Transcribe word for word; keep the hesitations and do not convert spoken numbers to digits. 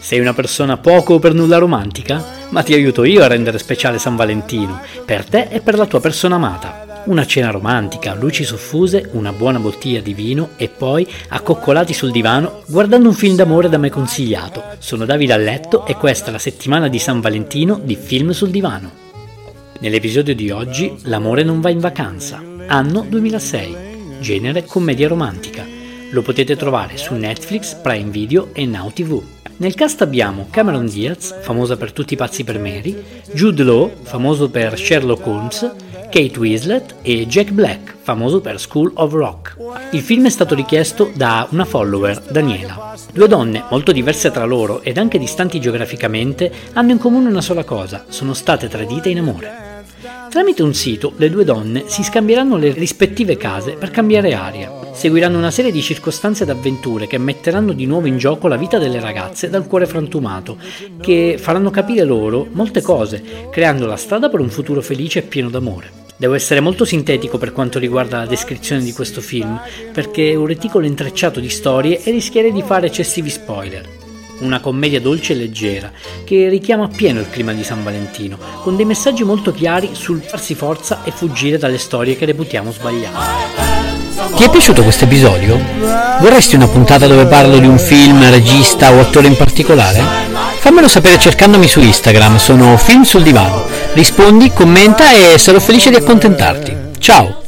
Sei una persona poco o per nulla romantica? Ma ti aiuto io a rendere speciale San Valentino, per te e per la tua persona amata. Una cena romantica, luci soffuse, una buona bottiglia di vino e poi, accoccolati sul divano, guardando un film d'amore da me consigliato. Sono Davide Alletto e questa è la settimana di San Valentino di Film sul Divano. Nell'episodio di oggi, L'amore non va in vacanza, anno duemilasei, genere commedia romantica. Lo potete trovare su Netflix, Prime Video e Now tivù. Nel cast abbiamo Cameron Diaz, famosa per Tutti i pazzi per Mary, Jude Law, famoso per Sherlock Holmes, Kate Winslet e Jack Black, famoso per School of Rock. Il film è stato richiesto da una follower, Daniela. Due donne, molto diverse tra loro ed anche distanti geograficamente, hanno in comune una sola cosa: sono state tradite in amore. Tramite un sito, le due donne si scambieranno le rispettive case per cambiare aria. Seguiranno una serie di circostanze ed avventure che metteranno di nuovo in gioco la vita delle ragazze dal cuore frantumato, che faranno capire loro molte cose, creando la strada per un futuro felice e pieno d'amore. Devo essere molto sintetico per quanto riguarda la descrizione di questo film, perché è un reticolo intrecciato di storie e rischierei di fare eccessivi spoiler. Una commedia dolce e leggera, che richiama appieno il clima di San Valentino, con dei messaggi molto chiari sul farsi forza e fuggire dalle storie che reputiamo sbagliate. Ti è piaciuto questo episodio? Vorresti una puntata dove parlo di un film, regista o attore in particolare? Fammelo sapere cercandomi su Instagram, sono Film sul Divano. Rispondi, commenta e sarò felice di accontentarti. Ciao!